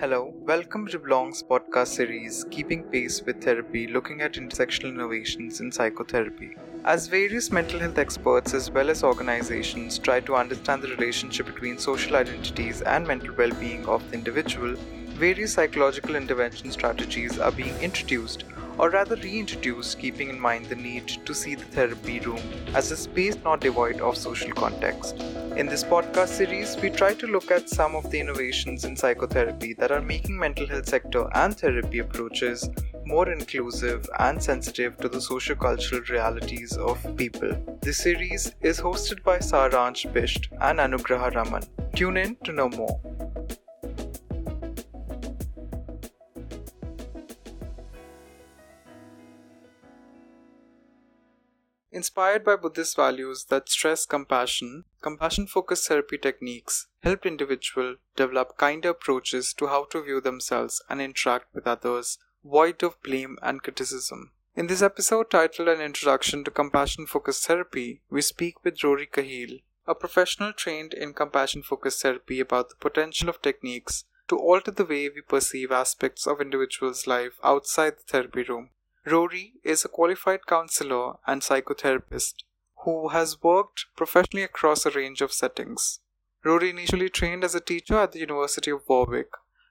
Hello, welcome to Belong's podcast series, Keeping Pace with Therapy, looking at intersectional innovations in psychotherapy. As various mental health experts as well as organizations try to understand the relationship between social identities and mental well-being of the individual, various psychological intervention strategies are being introduced, or rather reintroduced, keeping in mind the need to see the therapy room as a space not devoid of social context. In this podcast series, we try to look at some of the innovations in psychotherapy that are making mental health sector and therapy approaches more inclusive and sensitive to the sociocultural realities of people. This series is hosted by Saransh Bisht and Anugraha Raman. Tune in to know more. Inspired by Buddhist values that stress compassion, compassion-focused therapy techniques helped individuals develop kinder approaches to how to view themselves and interact with others, void of blame and criticism. In this episode titled An Introduction to Compassion-Focused Therapy, we speak with Rory Cahill, a professional trained in compassion-focused therapy, about the potential of techniques to alter the way we perceive aspects of individuals' life outside the therapy room. Rory is a qualified counselor and psychotherapist who has worked professionally across a range of settings. Rory initially trained as a teacher at the University of Warwick,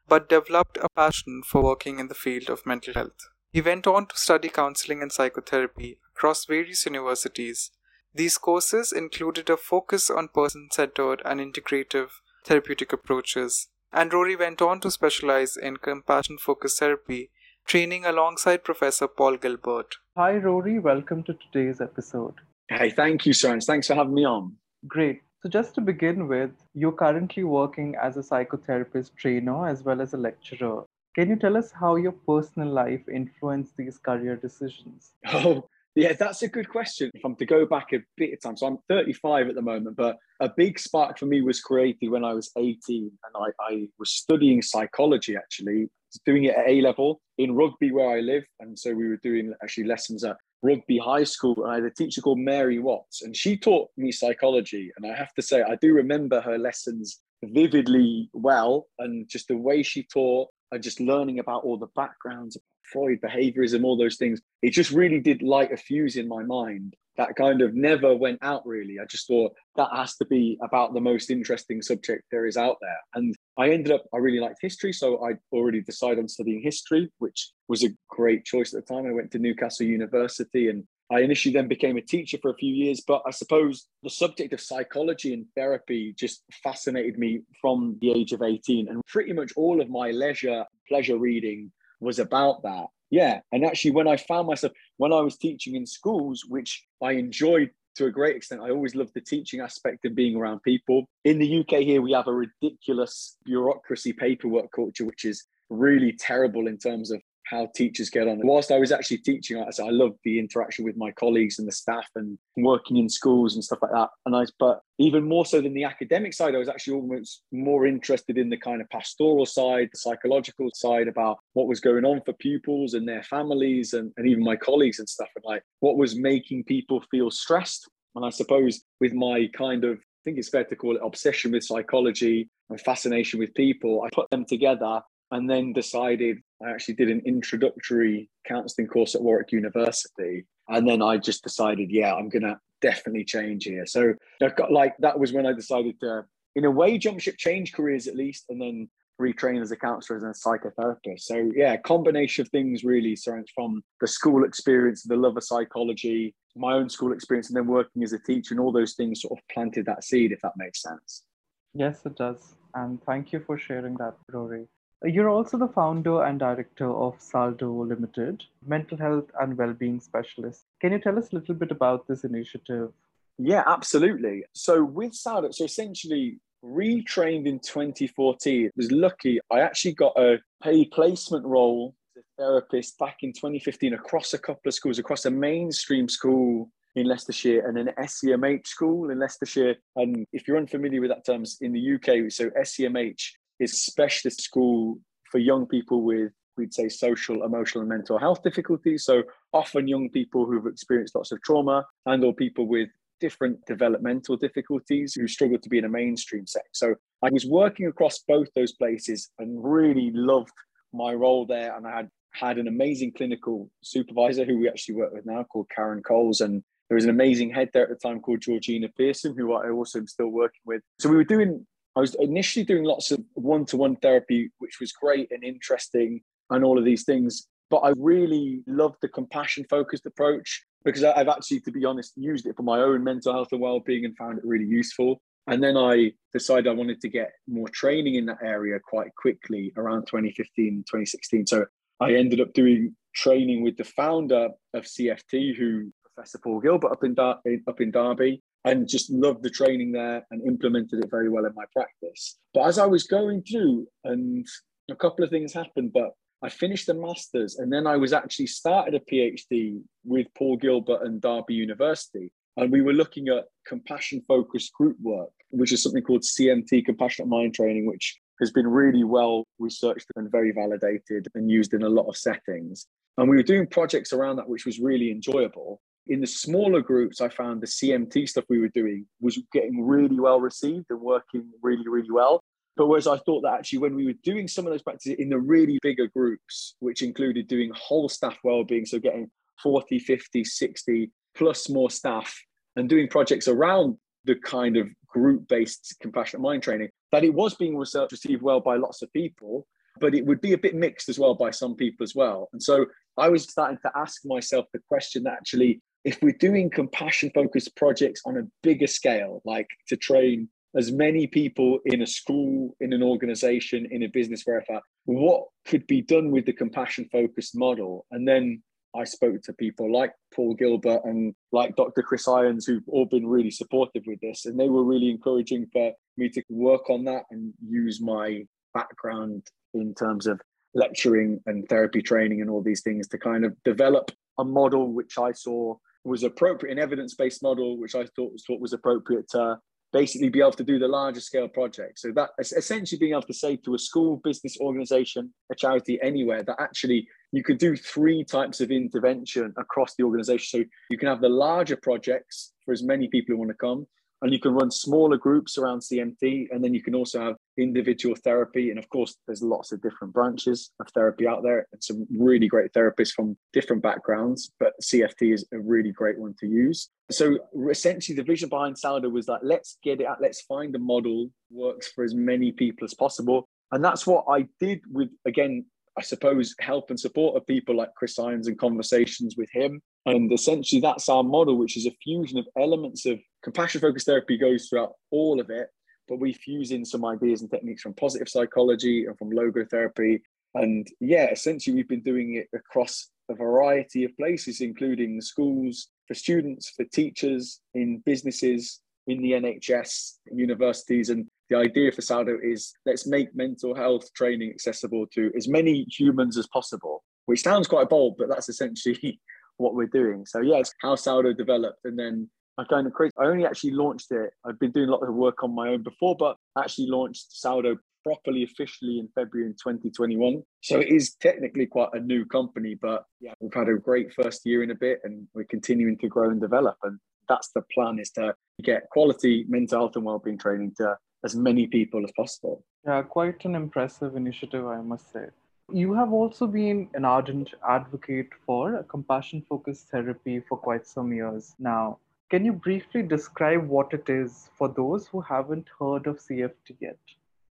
but developed a passion for working in the field of mental health. He went on to study counseling and psychotherapy across various universities. These courses included a focus on person-centered and integrative therapeutic approaches, and Rory went on to specialize in compassion-focused therapy training alongside Professor Paul Gilbert. Hi Rory, welcome to today's episode. Hey, thank you Saransh, thanks for having me on. Great. So just to begin with, you're currently working as a psychotherapist trainer as well as a lecturer. Can you tell us how your personal life influenced these career decisions? Oh, yeah, that's a good question. If I'm to go back a bit of time, so I'm 35 at the moment, but a big spark for me was created when I was 18 and I was studying psychology actually. Doing it at A-level in Rugby where I live. And so we were doing actually lessons at Rugby High School. And I had a teacher called Mary Watts and she taught me psychology. And I have to say, I do remember her lessons vividly well. And just the way she taught and just learning about all the backgrounds of Freud, behaviorism, all those things. It just really did light a fuse in my mind that kind of never went out really. I just thought that has to be about the most interesting subject there is out there. And I really liked history. So I already decided on studying history, which was a great choice at the time. I went to Newcastle University and I initially then became a teacher for a few years. But I suppose the subject of psychology and therapy just fascinated me from the age of 18. And pretty much all of my pleasure reading was about that. Yeah. And actually when I found myself, when I was teaching in schools, which I enjoyed to a great extent, I always loved the teaching aspect of being around people. In the UK here, we have a ridiculous bureaucracy paperwork culture, which is really terrible in terms of how teachers get on. Whilst I was actually teaching, I loved the interaction with my colleagues and the staff and working in schools and stuff like that. But even more so than the academic side, I was actually almost more interested in the kind of pastoral side, the psychological side about what was going on for pupils and their families and even my colleagues and stuff, and like what was making people feel stressed. And I suppose with my kind of, I think it's fair to call it obsession with psychology and fascination with people, I put them together and then decided I actually did an introductory counselling course at Warwick University. And then I just decided, yeah, I'm going to definitely change here. So I've got that was when I decided to, in a way, jump ship, change careers at least, and then retrain as a counsellor and a psychotherapist. So yeah, combination of things really. So it's from the school experience, the love of psychology, my own school experience, and then working as a teacher and all those things sort of planted that seed, if that makes sense. Yes, it does. And thank you for sharing that, Rory. You're also the founder and director of Saldo Limited, mental health and well-being specialist. Can you tell us a little bit about this initiative? Yeah, absolutely. So with Saldo, essentially retrained in 2014, I was lucky. I actually got a paid placement role as a therapist back in 2015 across a couple of schools, across a mainstream school in Leicestershire and an SEMH school in Leicestershire. And if you're unfamiliar with that term, in the UK, so SEMH, is a specialist school for young people with, we'd say, social, emotional and mental health difficulties. So often young people who've experienced lots of trauma and or people with different developmental difficulties who struggle to be in a mainstream setting. So I was working across both those places and really loved my role there. And I had an amazing clinical supervisor who we actually work with now called Karen Coles. And there was an amazing head there at the time called Georgina Pearson, who I also am still working with. So I was initially doing lots of one-to-one therapy, which was great and interesting and all of these things. But I really loved the compassion-focused approach because I've actually, to be honest, used it for my own mental health and well-being and found it really useful. And then I decided I wanted to get more training in that area quite quickly around 2015, 2016. So I ended up doing training with the founder of CFT, who Professor Paul Gilbert up in Derby, and just loved the training there and implemented it very well in my practice. But as I was going through, and a couple of things happened, but I finished the master's and then I was actually started a PhD with Paul Gilbert and Derby University. And we were looking at compassion-focused group work, which is something called CMT, Compassionate Mind Training, which has been really well researched and very validated and used in a lot of settings. And we were doing projects around that, which was really enjoyable. In the smaller groups, I found the CMT stuff we were doing was getting really well received and working really, really well. But whereas I thought that actually when we were doing some of those practices in the really bigger groups, which included doing whole staff wellbeing, so getting 40, 50, 60 plus more staff and doing projects around the kind of group-based compassionate mind training, that it was being received well by lots of people, but it would be a bit mixed as well by some people as well. And so I was starting to ask myself the question that actually, if we're doing compassion-focused projects on a bigger scale, like to train as many people in a school, in an organization, in a business, wherever, what could be done with the compassion-focused model? And then I spoke to people like Paul Gilbert and like Dr. Chris Irons, who've all been really supportive with this. And they were really encouraging for me to work on that and use my background in terms of lecturing and therapy training and all these things to kind of develop a model which I saw was appropriate, an evidence-based model, which I thought was appropriate to basically be able to do the larger scale project. So that essentially being able to say to a school, business, organization, a charity, anywhere, that actually you could do three types of intervention across the organization. So you can have the larger projects for as many people who want to come, and you can run smaller groups around CMT, and then you can also have individual therapy. And of course, there's lots of different branches of therapy out there and some really great therapists from different backgrounds, but CFT is a really great one to use. So essentially the vision behind Saldo was that let's get it out, let's find a model that works for as many people as possible. And that's what I did with, again, I suppose, help and support of people like Chris Irons and conversations with him. And essentially that's our model, which is a fusion of elements of compassion-focused therapy goes throughout all of it, but we fuse in some ideas and techniques from positive psychology and from logotherapy. And yeah, essentially we've been doing it across a variety of places, including schools, for students, for teachers, in businesses, in the NHS, universities. And the idea for Saldo is let's make mental health training accessible to as many humans as possible, which sounds quite bold, but that's essentially what we're doing. So yeah, it's how Saldo developed. And then I kind of created, I only actually launched it. I've been doing a lot of work on my own before, but I actually launched Saldo properly, officially in February in 2021. So it is technically quite a new company, but yeah, we've had a great first year in a bit and we're continuing to grow and develop. And that's the plan, is to get quality mental health and wellbeing training to as many people as possible. Yeah, quite an impressive initiative, I must say. You have also been an ardent advocate for compassion-focused therapy for quite some years now. Can you briefly describe what it is for those who haven't heard of CFT yet?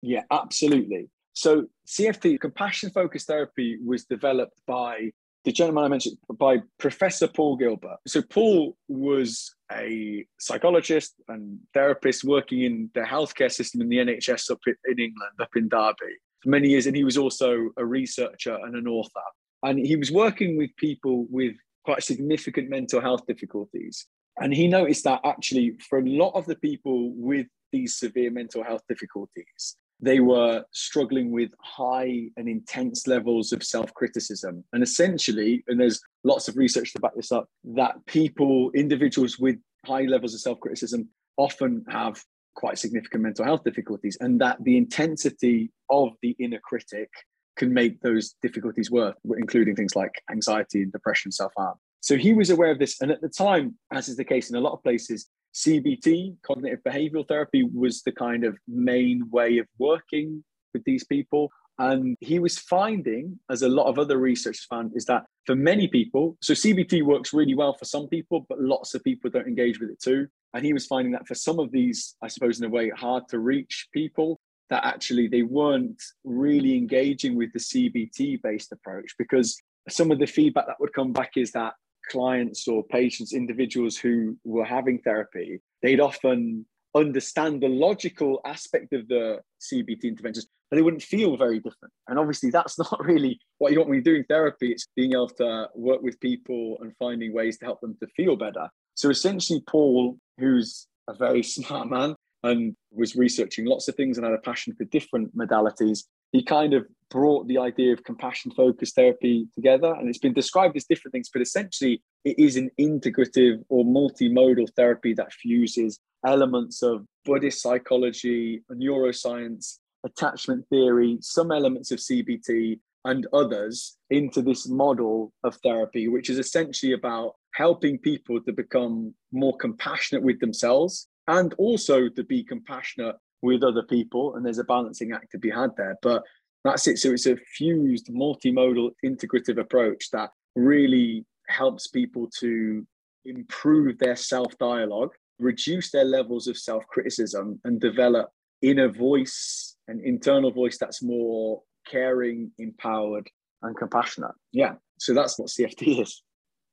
Yeah, absolutely. So CFT, compassion-focused therapy, was developed by the gentleman I mentioned, by Professor Paul Gilbert. So Paul was a psychologist and therapist working in the healthcare system in the NHS up in England, up in Derby, for many years. And he was also a researcher and an author. And he was working with people with quite significant mental health difficulties. And he noticed that actually for a lot of the people with these severe mental health difficulties, they were struggling with high and intense levels of self-criticism. And essentially, and there's lots of research to back this up, that people, individuals with high levels of self-criticism often have quite significant mental health difficulties, and that the intensity of the inner critic can make those difficulties worse, including things like anxiety and depression, self-harm. So he was aware of this. And at the time, as is the case in a lot of places, CBT, cognitive behavioral therapy, was the kind of main way of working with these people. And he was finding, as a lot of other researchers found, is that for many people, so CBT works really well for some people, but lots of people don't engage with it too. And he was finding that for some of these, I suppose, in a way, hard to reach people, that actually they weren't really engaging with the CBT-based approach, because some of the feedback that would come back is that clients or patients, individuals who were having therapy, they'd often understand the logical aspect of the CBT interventions, but they wouldn't feel very different. And obviously that's not really what you want when you're doing therapy. It's being able to work with people and finding ways to help them to feel better. So essentially Paul, who's a very smart man and was researching lots of things and had a passion for different modalities, he kind of brought the idea of compassion-focused therapy together. And it's been described as different things, but essentially it is an integrative or multimodal therapy that fuses elements of Buddhist psychology, neuroscience, attachment theory, some elements of CBT and others into this model of therapy, which is essentially about helping people to become more compassionate with themselves and also to be compassionate with other people. And there's a balancing act to be had there, but that's it. So it's a fused, multimodal, integrative approach that really helps people to improve their self-dialogue, reduce their levels of self-criticism, and develop inner voice, an internal voice that's more caring, empowered, and compassionate. Yeah, so that's what CFT is.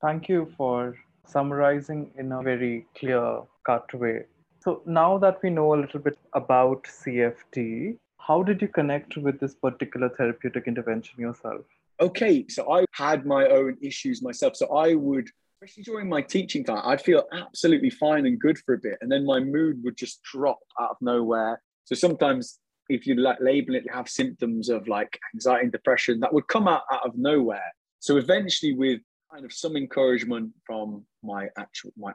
Thank you for summarizing in a very clear-cut way. So now that we know a little bit about CFT, how did you connect with this particular therapeutic intervention yourself? Okay, so I had my own issues myself. So I would, especially during my teaching time, I'd feel absolutely fine and good for a bit. And then my mood would just drop out of nowhere. So sometimes if you label it, you have symptoms of like anxiety and depression that would come out of nowhere. So eventually with kind of some encouragement from my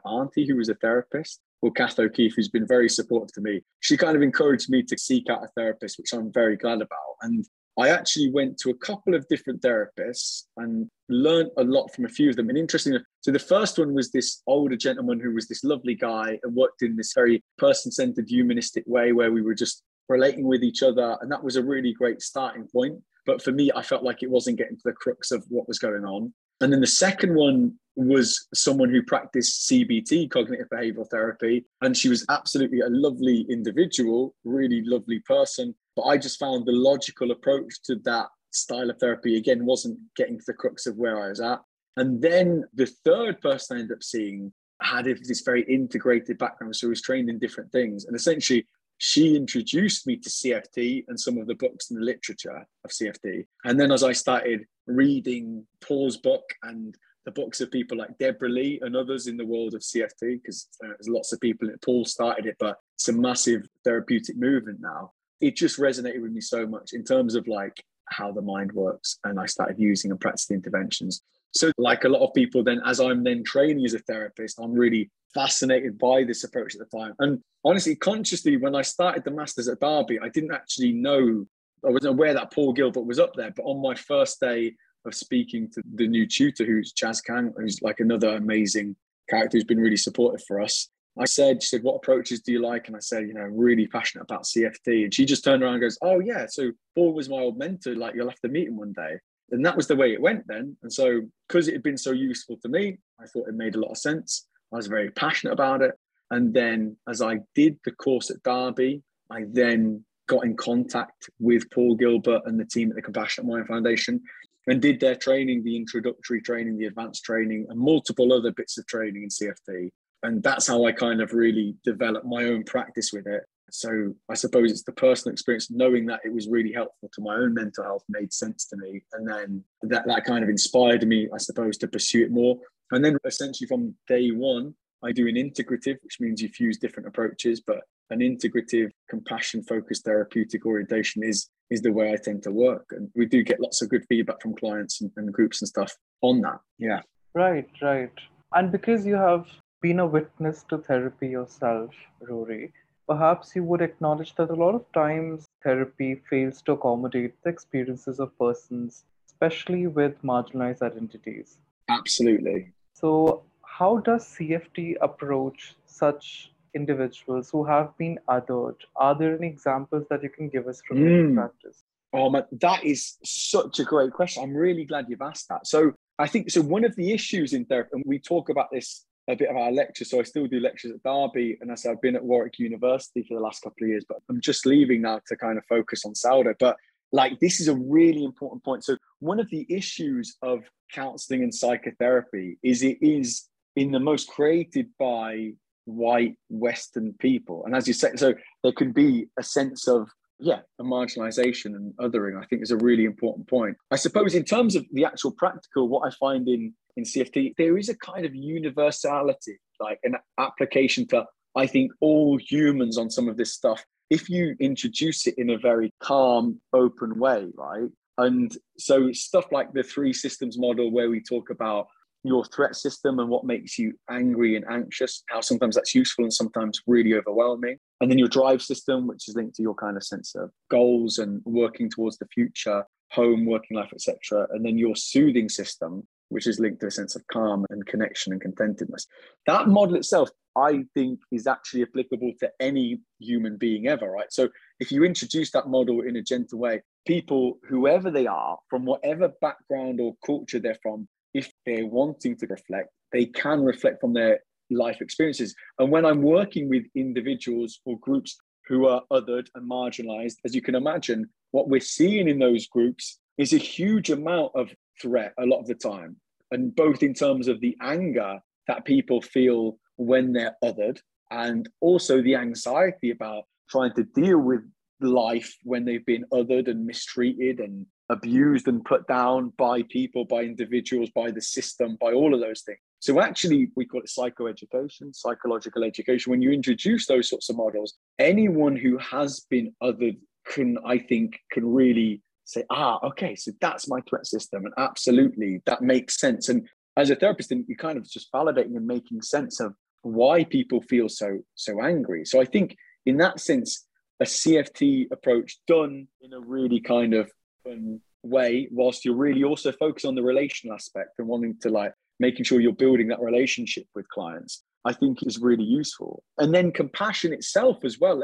auntie, who was a therapist, or Kath O'Keefe, who's been very supportive to me, she kind of encouraged me to seek out a therapist, which I'm very glad about. And I actually went to a couple of different therapists and learned a lot from a few of them. And interestingly, so the first one was this older gentleman who was this lovely guy and worked in this very person-centered humanistic way where we were just relating with each other. And that was a really great starting point. But for me, I felt like it wasn't getting to the crux of what was going on. And then the second one was someone who practiced CBT, cognitive behavioral therapy. And she was absolutely a lovely individual, really lovely person. But I just found the logical approach to that style of therapy, again, wasn't getting to the crux of where I was at. And then the third person I ended up seeing had this very integrated background. So he was trained in different things. And essentially, she introduced me to CFT and some of the books and the literature of CFT. And then as I started reading Paul's book and the books of people like Deborah Lee and others in the world of CFT, because there's lots of people, Paul started it, but it's a massive therapeutic movement now. It just resonated with me so much in terms of like how the mind works. And I started using and practicing interventions. So like a lot of people then, as I'm then training as a therapist, I'm really fascinated by this approach at the time. And honestly, consciously, when I started the Masters at Derby, I didn't actually know, I wasn't aware that Paul Gilbert was up there. But on my first day of speaking to the new tutor, who's Jaz Kang, who's like another amazing character who's been really supportive for us, I said, she said, what approaches do you like? And I said, you know, I'm really passionate about CFT. And she just turned around and goes, oh yeah, so Paul was my old mentor, like you'll have to meet him one day. And that was the way it went then. And so because it had been so useful to me, I thought it made a lot of sense. I was very passionate about it. And then as I did the course at Derby, I then got in contact with Paul Gilbert and the team at the Compassionate Mind Foundation and did their training, the introductory training, the advanced training, and multiple other bits of training in CFT. And that's how I kind of really developed my own practice with it. So I suppose it's the personal experience, knowing that it was really helpful to my own mental health made sense to me. And then that kind of inspired me, I suppose, to pursue it more. And then essentially from day one, I do an integrative, which means you fuse different approaches, but an integrative, compassion-focused therapeutic orientation is the way I tend to work. And we do get lots of good feedback from clients and groups and stuff on that. Yeah. Right, right. And because you have been a witness to therapy yourself, Rory, perhaps you would acknowledge that a lot of times therapy fails to accommodate the experiences of persons, especially with marginalized identities. Absolutely. So how does CFT approach such individuals who have been othered? Are there any examples that you can give us from your practice? Oh, man, that is such a great question. I'm really glad you've asked that. So I think, so one of the issues in therapy, and we talk about this a bit of our lecture. So I still do lectures at Derby. And as I've been at Warwick University for the last couple of years, but I'm just leaving now to kind of focus on Saldo. But like, this is a really important point. So one of the issues of counseling and psychotherapy is it is in the most created by white Western people. And as you said, so there can be a sense of, a marginalization and othering, I think, is a really important point. I suppose in terms of the actual practical, what I find in CFT, there is a kind of universality, like an application to, I think, all humans on some of this stuff, if you introduce it in a very calm, open way, right? And so stuff like the three systems model, where we talk about your threat system and what makes you angry and anxious, how sometimes that's useful and sometimes really overwhelming. And then your drive system, which is linked to your kind of sense of goals and working towards the future, home, working life, etc. And then your soothing system, which is linked to a sense of calm and connection and contentedness. That model itself, I think, is actually applicable to any human being ever, right? So if you introduce that model in a gentle way, people, whoever they are, from whatever background or culture they're from, if they're wanting to reflect, they can reflect from their life experiences. And when I'm working with individuals or groups who are othered and marginalized, as you can imagine, what we're seeing in those groups is a huge amount of threat a lot of the time. And both in terms of the anger that people feel when they're othered, and also the anxiety about trying to deal with life when they've been othered and mistreated and abused and put down by people, by individuals, by the system, by all of those things. So actually, we call it psychoeducation, psychological education. When you introduce those sorts of models, anyone who has been othered can, I think, can really say, okay, so that's my threat system. And absolutely, that makes sense. And as a therapist, you're kind of just validating and making sense of why people feel so angry. So I think in that sense, a CFT approach done in a really kind of fun way, whilst you're really also focused on the relational aspect and wanting to making sure you're building that relationship with clients, I think is really useful. And then compassion itself as well,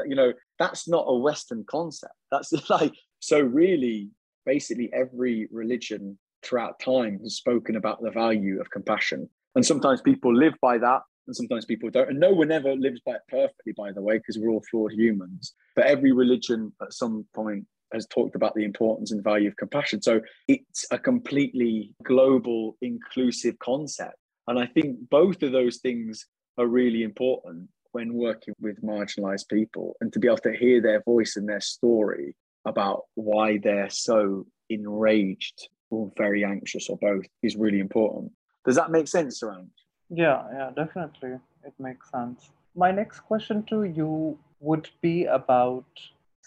that's not a Western concept. That's so really, basically every religion throughout time has spoken about the value of compassion. And sometimes people live by that, and sometimes people don't. And no one ever lives by it perfectly, by the way, because we're all flawed humans. But every religion at some point has talked about the importance and value of compassion. So it's a completely global, inclusive concept. And I think both of those things are really important when working with marginalized people, and to be able to hear their voice and their story about why they're so enraged or very anxious or both is really important. Does that make sense, Saransh? Yeah, definitely. It makes sense. My next question to you would be about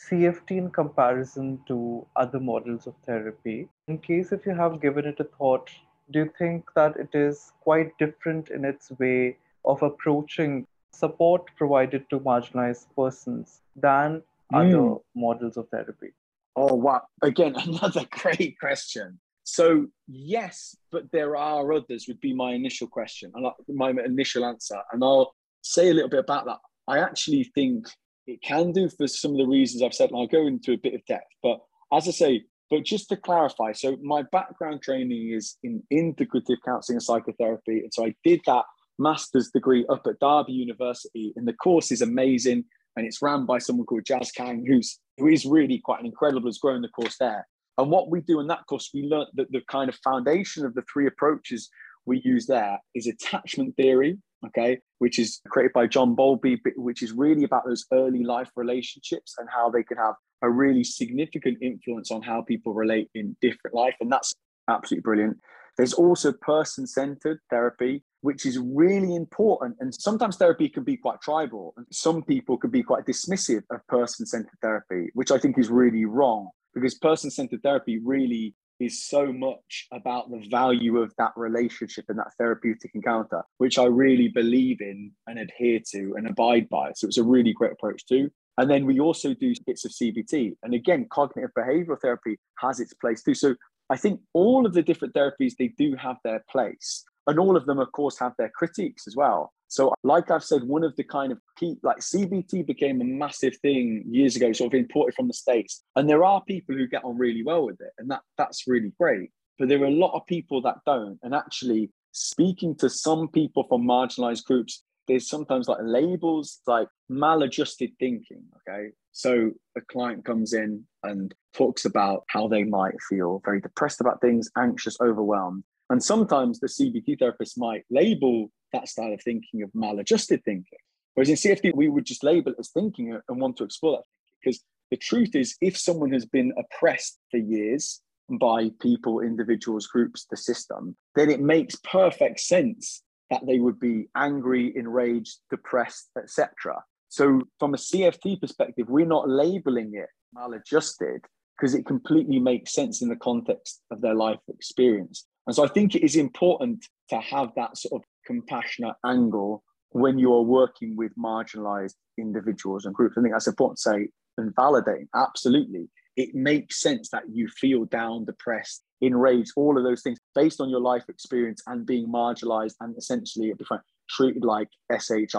CFT in comparison to other models of therapy. In case if you have given it a thought, do you think that it is quite different in its way of approaching support provided to marginalized persons than other models of therapy? Oh, wow. Again, another great question. So yes, but there are others would be my initial question, and my initial answer. And I'll say a little bit about that. I actually think it can do for some of the reasons I've said, and I'll go into a bit of depth. But as I say, but just to clarify, so my background training is in integrative counseling and psychotherapy. And so I did that master's degree up at Derby University, and the course is amazing. And it's run by someone called Jaz Kang, who is really quite an incredible, has grown the course there. And what we do in that course, we learned that the kind of foundation of the three approaches we use there is attachment theory, okay, which is created by John Bowlby, which is really about those early life relationships and how they can have a really significant influence on how people relate in different life. And that's absolutely brilliant. There's also person-centered therapy, which is really important. And sometimes therapy can be quite tribal, and some people can be quite dismissive of person-centered therapy, which I think is really wrong, because person-centered therapy really is so much about the value of that relationship and that therapeutic encounter, which I really believe in and adhere to and abide by. So it's a really great approach too. And then we also do bits of CBT. And again, cognitive behavioral therapy has its place too. So I think all of the different therapies, they do have their place. And all of them, of course, have their critiques as well. So like I've said, one of the kind of key, like CBT became a massive thing years ago, sort of imported from the States. And there are people who get on really well with it, and that's really great. But there are a lot of people that don't. And actually speaking to some people from marginalized groups, there's sometimes like labels, like maladjusted thinking, okay? So a client comes in and talks about how they might feel very depressed about things, anxious, overwhelmed. And sometimes the CBT therapist might label that style of thinking of maladjusted thinking. Whereas in CFT, we would just label it as thinking and want to explore that. Because the truth is, if someone has been oppressed for years by people, individuals, groups, the system, then it makes perfect sense that they would be angry, enraged, depressed, etc. So from a CFT perspective, we're not labeling it maladjusted because it completely makes sense in the context of their life experience. And so I think it is important to have that sort of compassionate angle when you are working with marginalized individuals and groups. I think that's important to say and validating. Absolutely. It makes sense that you feel down, depressed, enraged, all of those things based on your life experience and being marginalized and essentially treated like shit,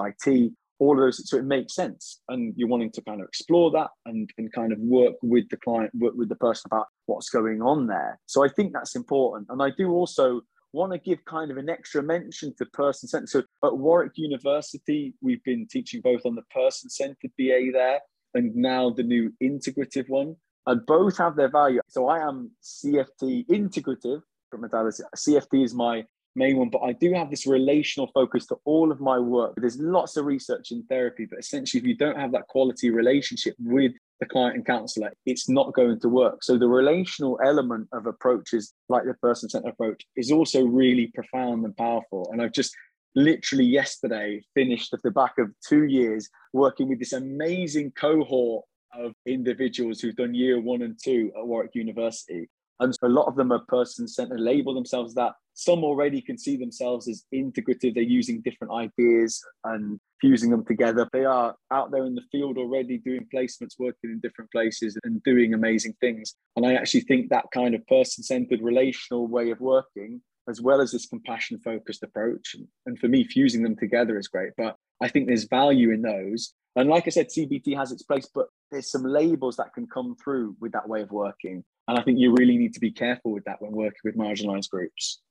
all of those. So it makes sense. And you're wanting to kind of explore that and kind of work with the client, work with the person about what's going on there. So I think that's important. And I do also want to give kind of an extra mention to person-centered. So at Warwick University, we've been teaching both on the person-centered BA there and now the new integrative one. And both have their value. So I am CFT integrative from modality. CFT is my main one, but I do have this relational focus to all of my work. There's lots of research in therapy, but essentially if you don't have that quality relationship with the client and counselor, it's not going to work. So the relational element of approaches like the person-centered approach is also really profound and powerful. And I've just literally yesterday finished at the back of 2 years working with this amazing cohort of individuals who've done year 1 and 2 at Warwick University. And so a lot of them are person-centered, label themselves that. Some already can see themselves as integrative. They're using different ideas and fusing them together. They are out there in the field already doing placements, working in different places and doing amazing things. And I actually think that kind of person-centered relational way of working, as well as this compassion-focused approach, and for me, fusing them together is great. But I think there's value in those. And like I said, CBT has its place, but there's some labels that can come through with that way of working. And I think you really need to be careful with that when working with marginalized groups.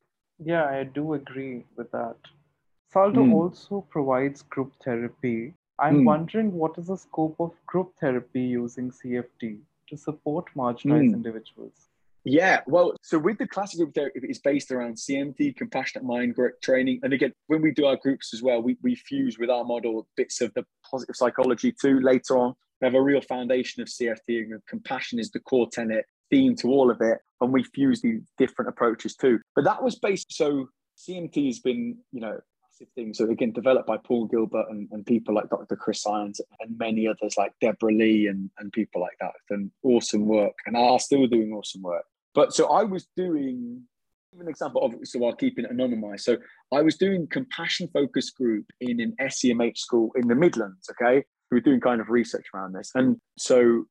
Yeah, I do agree with that. Saldo also provides group therapy. I'm wondering, what is the scope of group therapy using CFT to support marginalized individuals? Yeah, well, so with the classic group therapy, it's based around CMT, Compassionate Mind Training. And again, when we do our groups as well, we fuse with our model bits of the positive psychology too. Later on, we have a real foundation of CFT, and compassion is the core tenet, theme to all of it. And we fuse these different approaches too. But that was based, so CMT has been, massive thing. So again, developed by Paul Gilbert and people like Dr. Chris Irons and many others like Deborah Lee and people like that. And awesome work, and are still doing awesome work. But so I was doing, give an example of it, so I'll keep it anonymized. So I was doing compassion focused group in an SEMH school in the Midlands, okay? We were doing kind of research around this. And so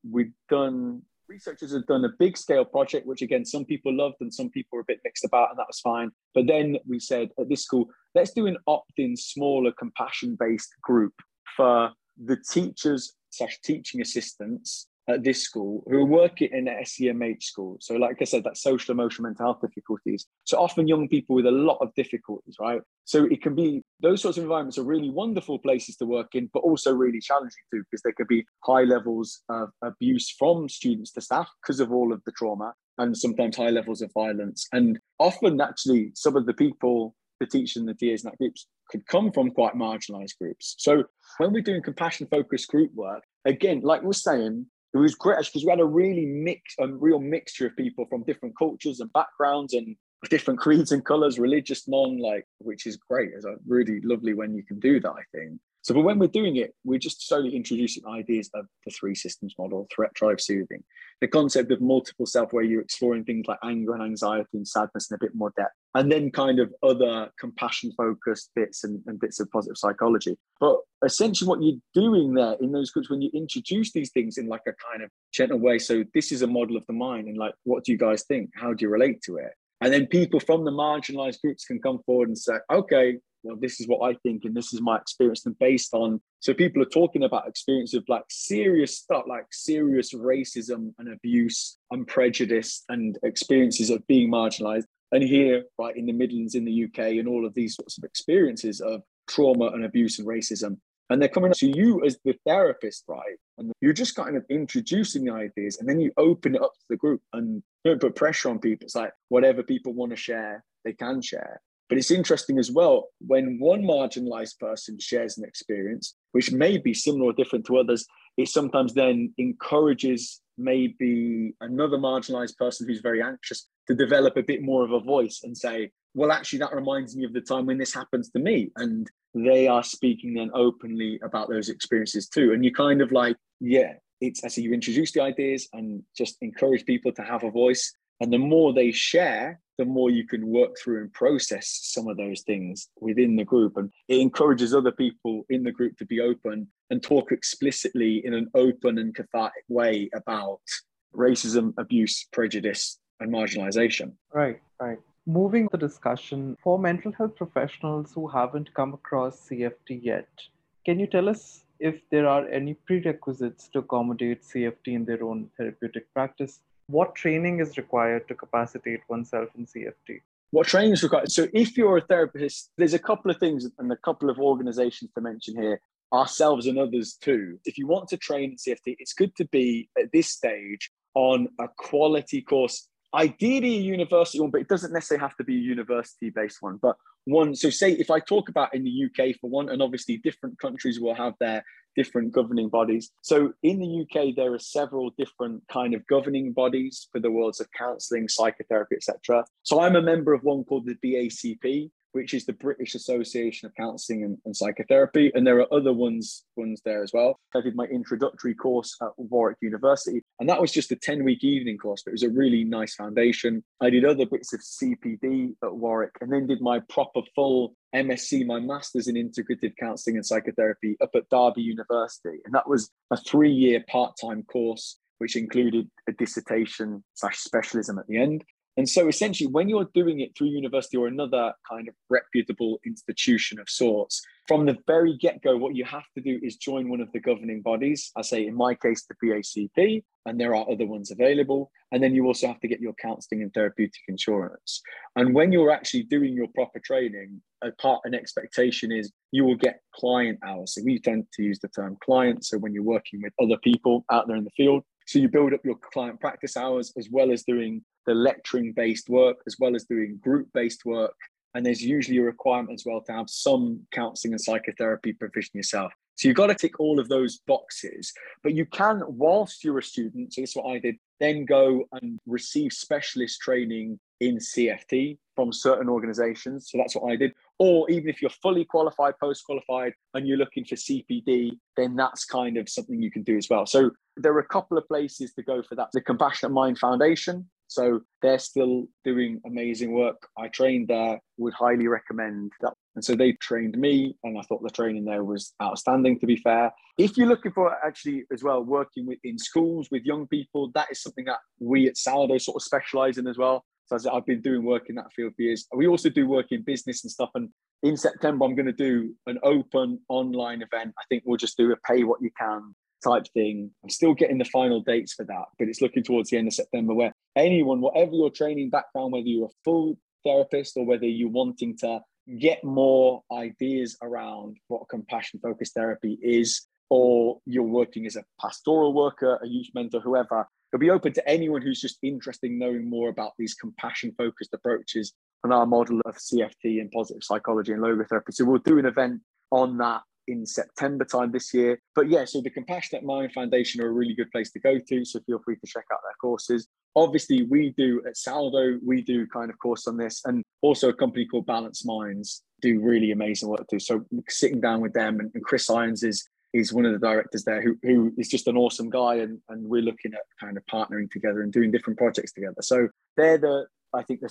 researchers have done a big scale project, which again, some people loved and some people were a bit mixed about, and that was fine. But then we said at this school, let's do an opt-in smaller compassion-based group for the teachers/teaching assistants at this school who are working in an SEMH school. So like I said, that's social, emotional, mental health difficulties. So often young people with a lot of difficulties, right? So it can be, those sorts of environments are really wonderful places to work in, but also really challenging too, because there could be high levels of abuse from students to staff because of all of the trauma, and sometimes high levels of violence. And often actually some of the people, the teachers and the TAs in that groups, could come from quite marginalized groups. So when we're doing compassion-focused group work, again, like we're saying, it was great because we had a real mixture of people from different cultures and backgrounds and different creeds and colors, religious, non-like, which is great. It's really lovely when you can do that, I think. So, but when we're doing it, we're just slowly introducing ideas of the 3 systems model, threat, drive, soothing, the concept of multiple self, where you're exploring things like anger and anxiety and sadness in a bit more depth, and then kind of other compassion-focused bits and bits of positive psychology. But essentially what you're doing there in those groups, when you introduce these things in like a kind of gentle way, so this is a model of the mind, and like, what do you guys think? How do you relate to it? And then people from the marginalized groups can come forward and say, okay, well, this is what I think and this is my experience, and based on, so people are talking about experience of like serious stuff, like serious racism and abuse and prejudice and experiences of being marginalized. And here, right in the Midlands, in the UK, and all of these sorts of experiences of trauma and abuse and racism. And they're coming up to you as the therapist, right? And you're just kind of introducing the ideas, and then you open it up to the group and don't put pressure on people. It's like whatever people want to share, they can share. But it's interesting as well, when one marginalized person shares an experience, which may be similar or different to others, it sometimes then encourages maybe another marginalized person who's very anxious to develop a bit more of a voice and say, well, actually, that reminds me of the time when this happens to me. And they are speaking then openly about those experiences too. And you kind of like, yeah, it's as you introduce the ideas and just encourage people to have a voice. And the more they share, the more you can work through and process some of those things within the group. And it encourages other people in the group to be open and talk explicitly in an open and cathartic way about racism, abuse, prejudice, and marginalization. Right, right. Moving the discussion, for mental health professionals who haven't come across CFT yet, can you tell us if there are any prerequisites to accommodate CFT in their own therapeutic practice? What training is required to capacitate oneself in CFT? What training is required? So if you're a therapist, there's a couple of things and a couple of organizations to mention here, ourselves and others too. If you want to train in CFT, it's good to be at this stage on a quality course, ideally a university one, but it doesn't necessarily have to be a university-based one, but one. So say if I talk about in the UK for one, and obviously different countries will have their different governing bodies. So in the UK, there are several different kind of governing bodies for the worlds of counselling, psychotherapy, etc. So I'm a member of one called the BACP, which is the British Association of Counseling and Psychotherapy. And there are other ones there as well. I did my introductory course at Warwick University, and that was just a 10-week evening course, but it was a really nice foundation. I did other bits of CPD at Warwick, and then did my proper full MSc, my Master's in Integrative Counseling and Psychotherapy up at Derby University. And that was a 3-year part-time course, which included a dissertation / specialism at the end. And so essentially, when you're doing it through university or another kind of reputable institution of sorts, from the very get-go, what you have to do is join one of the governing bodies. I say, in my case, the BACP, and there are other ones available. And then you also have to get your counselling and therapeutic insurance. And when you're actually doing your proper training, an expectation is you will get client hours. So we tend to use the term client. So when you're working with other people out there in the field, so you build up your client practice hours, as well as doing the lecturing-based work, as well as doing group-based work. And there's usually a requirement as well to have some counselling and psychotherapy provision yourself. So you've got to tick all of those boxes. But you can, whilst you're a student, so this is what I did, then go and receive specialist training in CFT from certain organisations. So that's what I did. Or even if you're fully qualified, post-qualified, and you're looking for CPD, then that's kind of something you can do as well. So there are a couple of places to go for that. The Compassionate Mind Foundation. So they're still doing amazing work. I trained there, would highly recommend that. And so they trained me, and I thought the training there was outstanding, to be fair. If you're looking for actually as well, working in schools with young people, that is something that we at Saldo sort of specialize in as well. So as I've been doing work in that field for years. We also do work in business and stuff. And in September, I'm going to do an open online event. I think we'll just do a pay what you can type thing. I'm still getting the final dates for that, but it's looking towards the end of September, where anyone, whatever your training background, whether you're a full therapist or whether you're wanting to get more ideas around what compassion-focused therapy is, or you're working as a pastoral worker, a youth mentor, whoever, it'll be open to anyone who's just interested in knowing more about these compassion-focused approaches and our model of CFT and positive psychology and logotherapy. So we'll do an event on that in September time this year. But yeah, so the Compassionate Mind Foundation are a really good place to go to. So feel free to check out their courses. Obviously, we do at Saldo, we do kind of course on this, and also a company called Balanced Minds do really amazing work too. So sitting down with them, and Chris Irons is one of the directors there who is just an awesome guy, and we're looking at kind of partnering together and doing different projects together. So they're the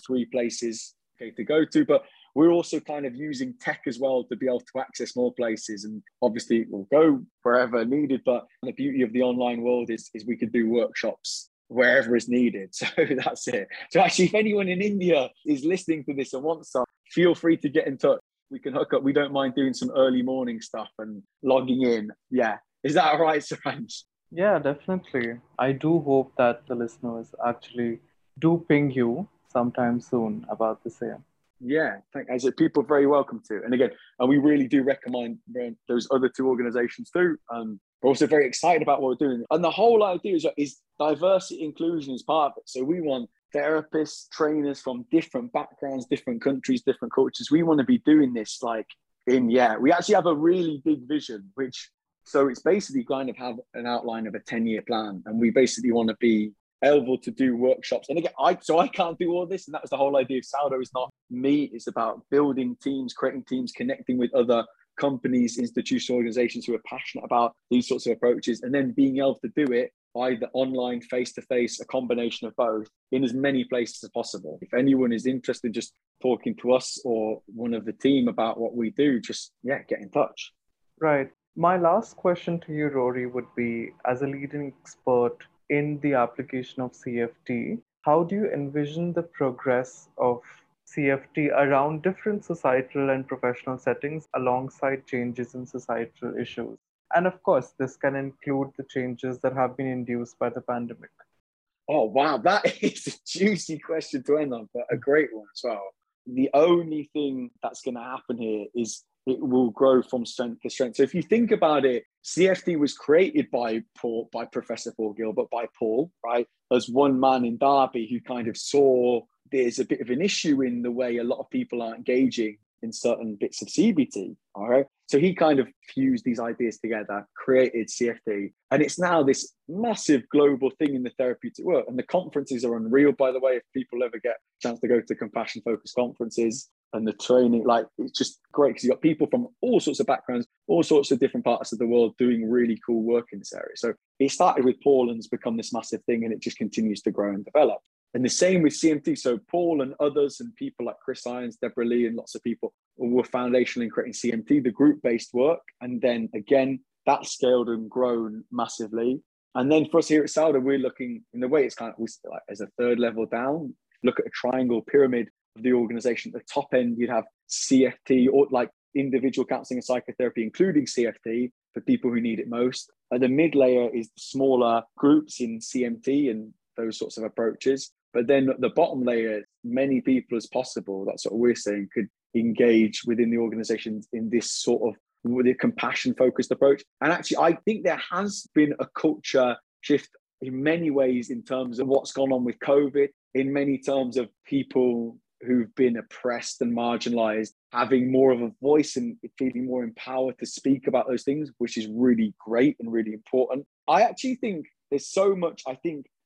three places to go to, but we're also kind of using tech as well to be able to access more places. And obviously it will go wherever needed, but the beauty of the online world is we can do workshops wherever is needed. So that's it. So actually, if anyone in India is listening to this and wants some, feel free to get in touch. we can hook up. We don't mind doing some early morning stuff and logging in. Yeah. Is that all right, Saransh? Yeah, definitely. I do hope that the listeners actually do ping you sometime soon about the same. Yeah, as people are very welcome to. And again, we really do recommend those other two organizations too. We're also very excited about what we're doing. And the whole idea is diversity inclusion is part of it. So we want therapists, trainers from different backgrounds, different countries, different cultures. We want to be doing this we actually have a really big vision, so it's basically kind of have an outline of a 10-year plan. And we basically want to be able to do workshops. And again, I can't do all this. And that was the whole idea of Saldo. It's not me. It's about building teams, creating teams, connecting with other companies, institutional organizations who are passionate about these sorts of approaches, and then being able to do it either online, face-to-face, a combination of both, in as many places as possible. If anyone is interested in just talking to us or one of the team about what we do, just, get in touch. Right. My last question to you, Rory, would be, as a leading expert in the application of CFT, how do you envision the progress of CFT around different societal and professional settings alongside changes in societal issues? And of course, this can include the changes that have been induced by the pandemic. Oh, wow. That is a juicy question to end on, but a great one as well. The only thing that's going to happen here is it will grow from strength to strength. So if you think about it, CFT was created by Professor Paul Gilbert, by Paul, right? As one man in Derby who kind of saw there's a bit of an issue in the way a lot of people are engaging in certain bits of CBT, all right? So he kind of fused these ideas together, created CFT, and it's now this massive global thing in the therapeutic world. And the conferences are unreal, by the way, if people ever get a chance to go to compassion-focused conferences and the training, it's just great because you've got people from all sorts of backgrounds, all sorts of different parts of the world doing really cool work in this area. So it started with Paul and has become this massive thing, and it just continues to grow and develop. And the same with CMT. So Paul and others and people like Chris Irons, Deborah Lee, and lots of people were foundational in creating CMT, the group-based work. And then again, that scaled and grown massively. And then for us here at Saldo, we're looking in the way it's kind of as a third level down, look at a triangle pyramid of the organization. At the top end, you'd have CFT or individual counseling and psychotherapy, including CFT for people who need it most. At the mid layer is the smaller groups in CMT and those sorts of approaches. But then at the bottom layer, many people as possible, that's what we're saying, could engage within the organizations in this sort of compassion-focused approach. And actually, I think there has been a culture shift in many ways in terms of what's gone on with COVID, in many terms of people who've been oppressed and marginalized, having more of a voice and feeling more empowered to speak about those things, which is really great and really important. I actually think there's so much,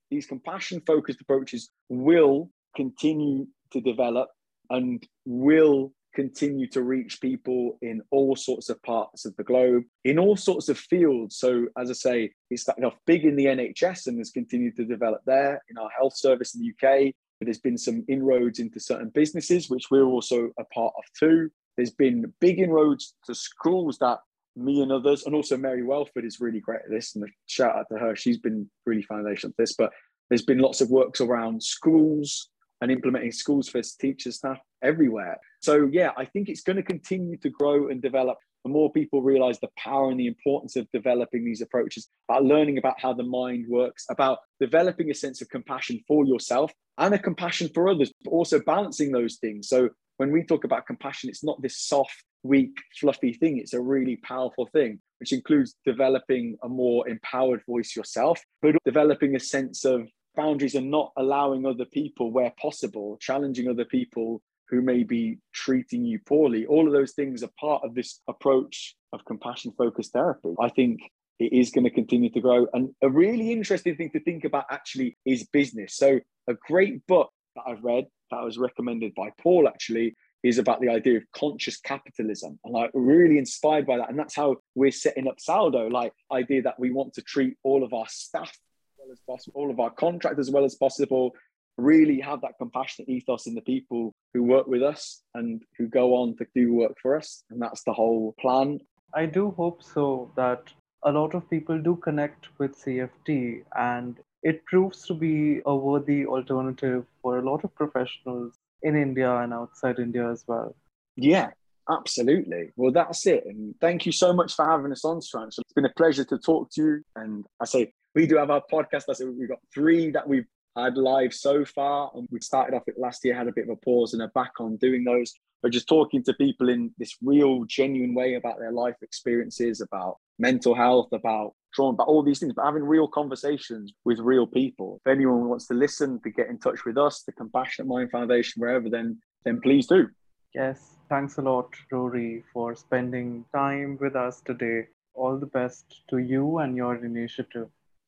these compassion-focused approaches will continue to develop and will continue to reach people in all sorts of parts of the globe, in all sorts of fields. So, as I say, it's started off big in the NHS and has continued to develop there, in our health service in the UK. There's been some inroads into certain businesses, which we're also a part of too. There's been big inroads to schools that me and others, and also Mary Welford is really great at this, and a shout out to her. She's been really foundational at this, but there's been lots of works around schools and implementing schools for teachers, staff everywhere. So yeah, I think it's going to continue to grow and develop. The more people realize the power and the importance of developing these approaches, about learning about how the mind works, about developing a sense of compassion for yourself and a compassion for others, but also balancing those things. So when we talk about compassion, it's not this soft, weak, fluffy thing. It's a really powerful thing, which includes developing a more empowered voice yourself, but developing a sense of boundaries and not allowing other people where possible, challenging other people who may be treating you poorly. All of those things are part of this approach of compassion-focused therapy. I think it is going to continue to grow. And a really interesting thing to think about actually is business. So a great book that I've read that was recommended by Paul actually is about the idea of conscious capitalism, and really inspired by that. And that's how we're setting up Saldo, idea that we want to treat all of our staff as well as possible, all of our contractors as well as possible, really have that compassionate ethos in the people who work with us and who go on to do work for us. And that's the whole plan. I do hope so, that a lot of people do connect with CFT, and it proves to be a worthy alternative for a lot of professionals in India and outside India as well. Yeah, Absolutely. Well, that's it. And thank you so much for having us on, Saransh. It's been a pleasure to talk to you. And I say, we do have our podcast. I say we've got 3 that we've had live so far. And we started off it last year, had a bit of a pause and are back on doing those. But just talking to people in this real, genuine way about their life experiences, about mental health, about trauma, about all these things, but having real conversations with real people. If anyone wants to listen, to get in touch with us, the Compassionate Mind Foundation, wherever, then please do. Yes. Thanks a lot, Rory, for spending time with us today. All the best to you and your initiative.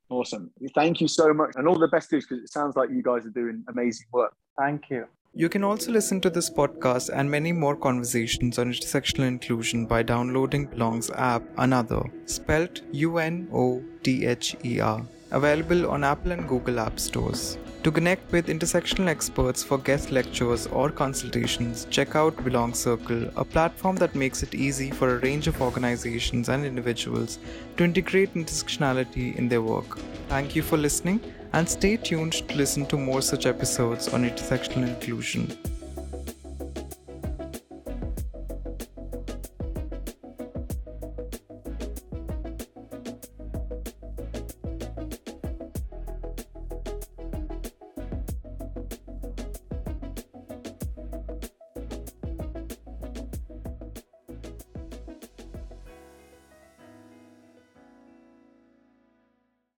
Awesome. Thank you so much. And all the best to you, because it sounds like you guys are doing amazing work. Thank you. You can also listen to this podcast and many more conversations on intersectional inclusion by downloading Belongg's app, UnOther, spelled UNOTHER, available on Apple and Google App Stores. To connect with intersectional experts for guest lectures or consultations, check out Belongg Circle, a platform that makes it easy for a range of organizations and individuals to integrate intersectionality in their work. Thank you for listening, and stay tuned to listen to more such episodes on intersectional inclusion.